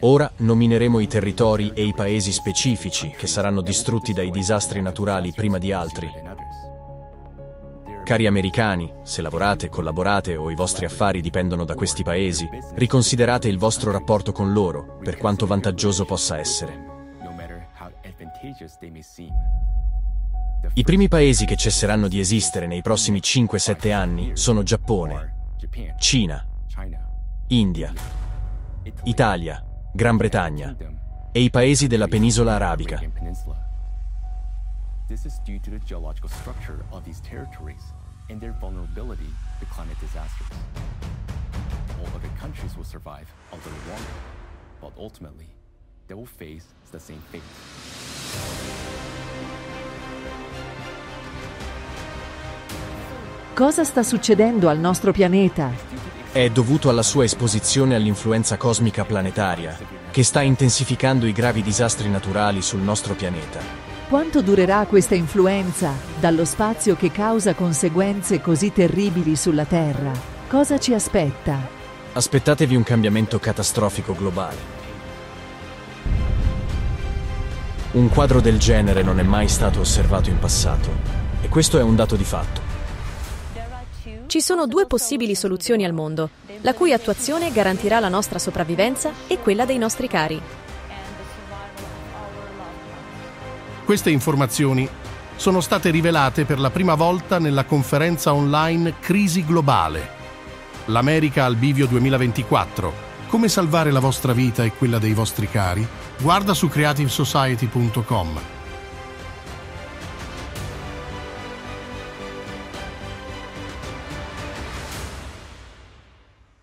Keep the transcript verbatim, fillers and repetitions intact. Ora nomineremo i territori e i paesi specifici che saranno distrutti dai disastri naturali prima di altri. Cari americani, se lavorate, collaborate o i vostri affari dipendono da questi paesi, riconsiderate il vostro rapporto con loro, per quanto vantaggioso possa essere. I primi paesi che cesseranno di esistere nei prossimi cinque sette anni sono Giappone, Cina, India, Italia, Gran Bretagna e i paesi della penisola arabica. Cosa sta succedendo al nostro pianeta? È dovuto alla sua esposizione all'influenza cosmica planetaria, che sta intensificando i gravi disastri naturali sul nostro pianeta. Quanto durerà questa influenza dallo spazio che causa conseguenze così terribili sulla Terra? Cosa ci aspetta? Aspettatevi un cambiamento catastrofico globale. Un quadro del genere non è mai stato osservato in passato, e questo è un dato di fatto. Ci sono due possibili soluzioni al mondo, la cui attuazione garantirà la nostra sopravvivenza e quella dei nostri cari. Queste informazioni sono state rivelate per la prima volta nella conferenza online Crisi globale. L'America al bivio duemilaventiquattro. Come salvare la vostra vita e quella dei vostri cari? Guarda su creative society punto com.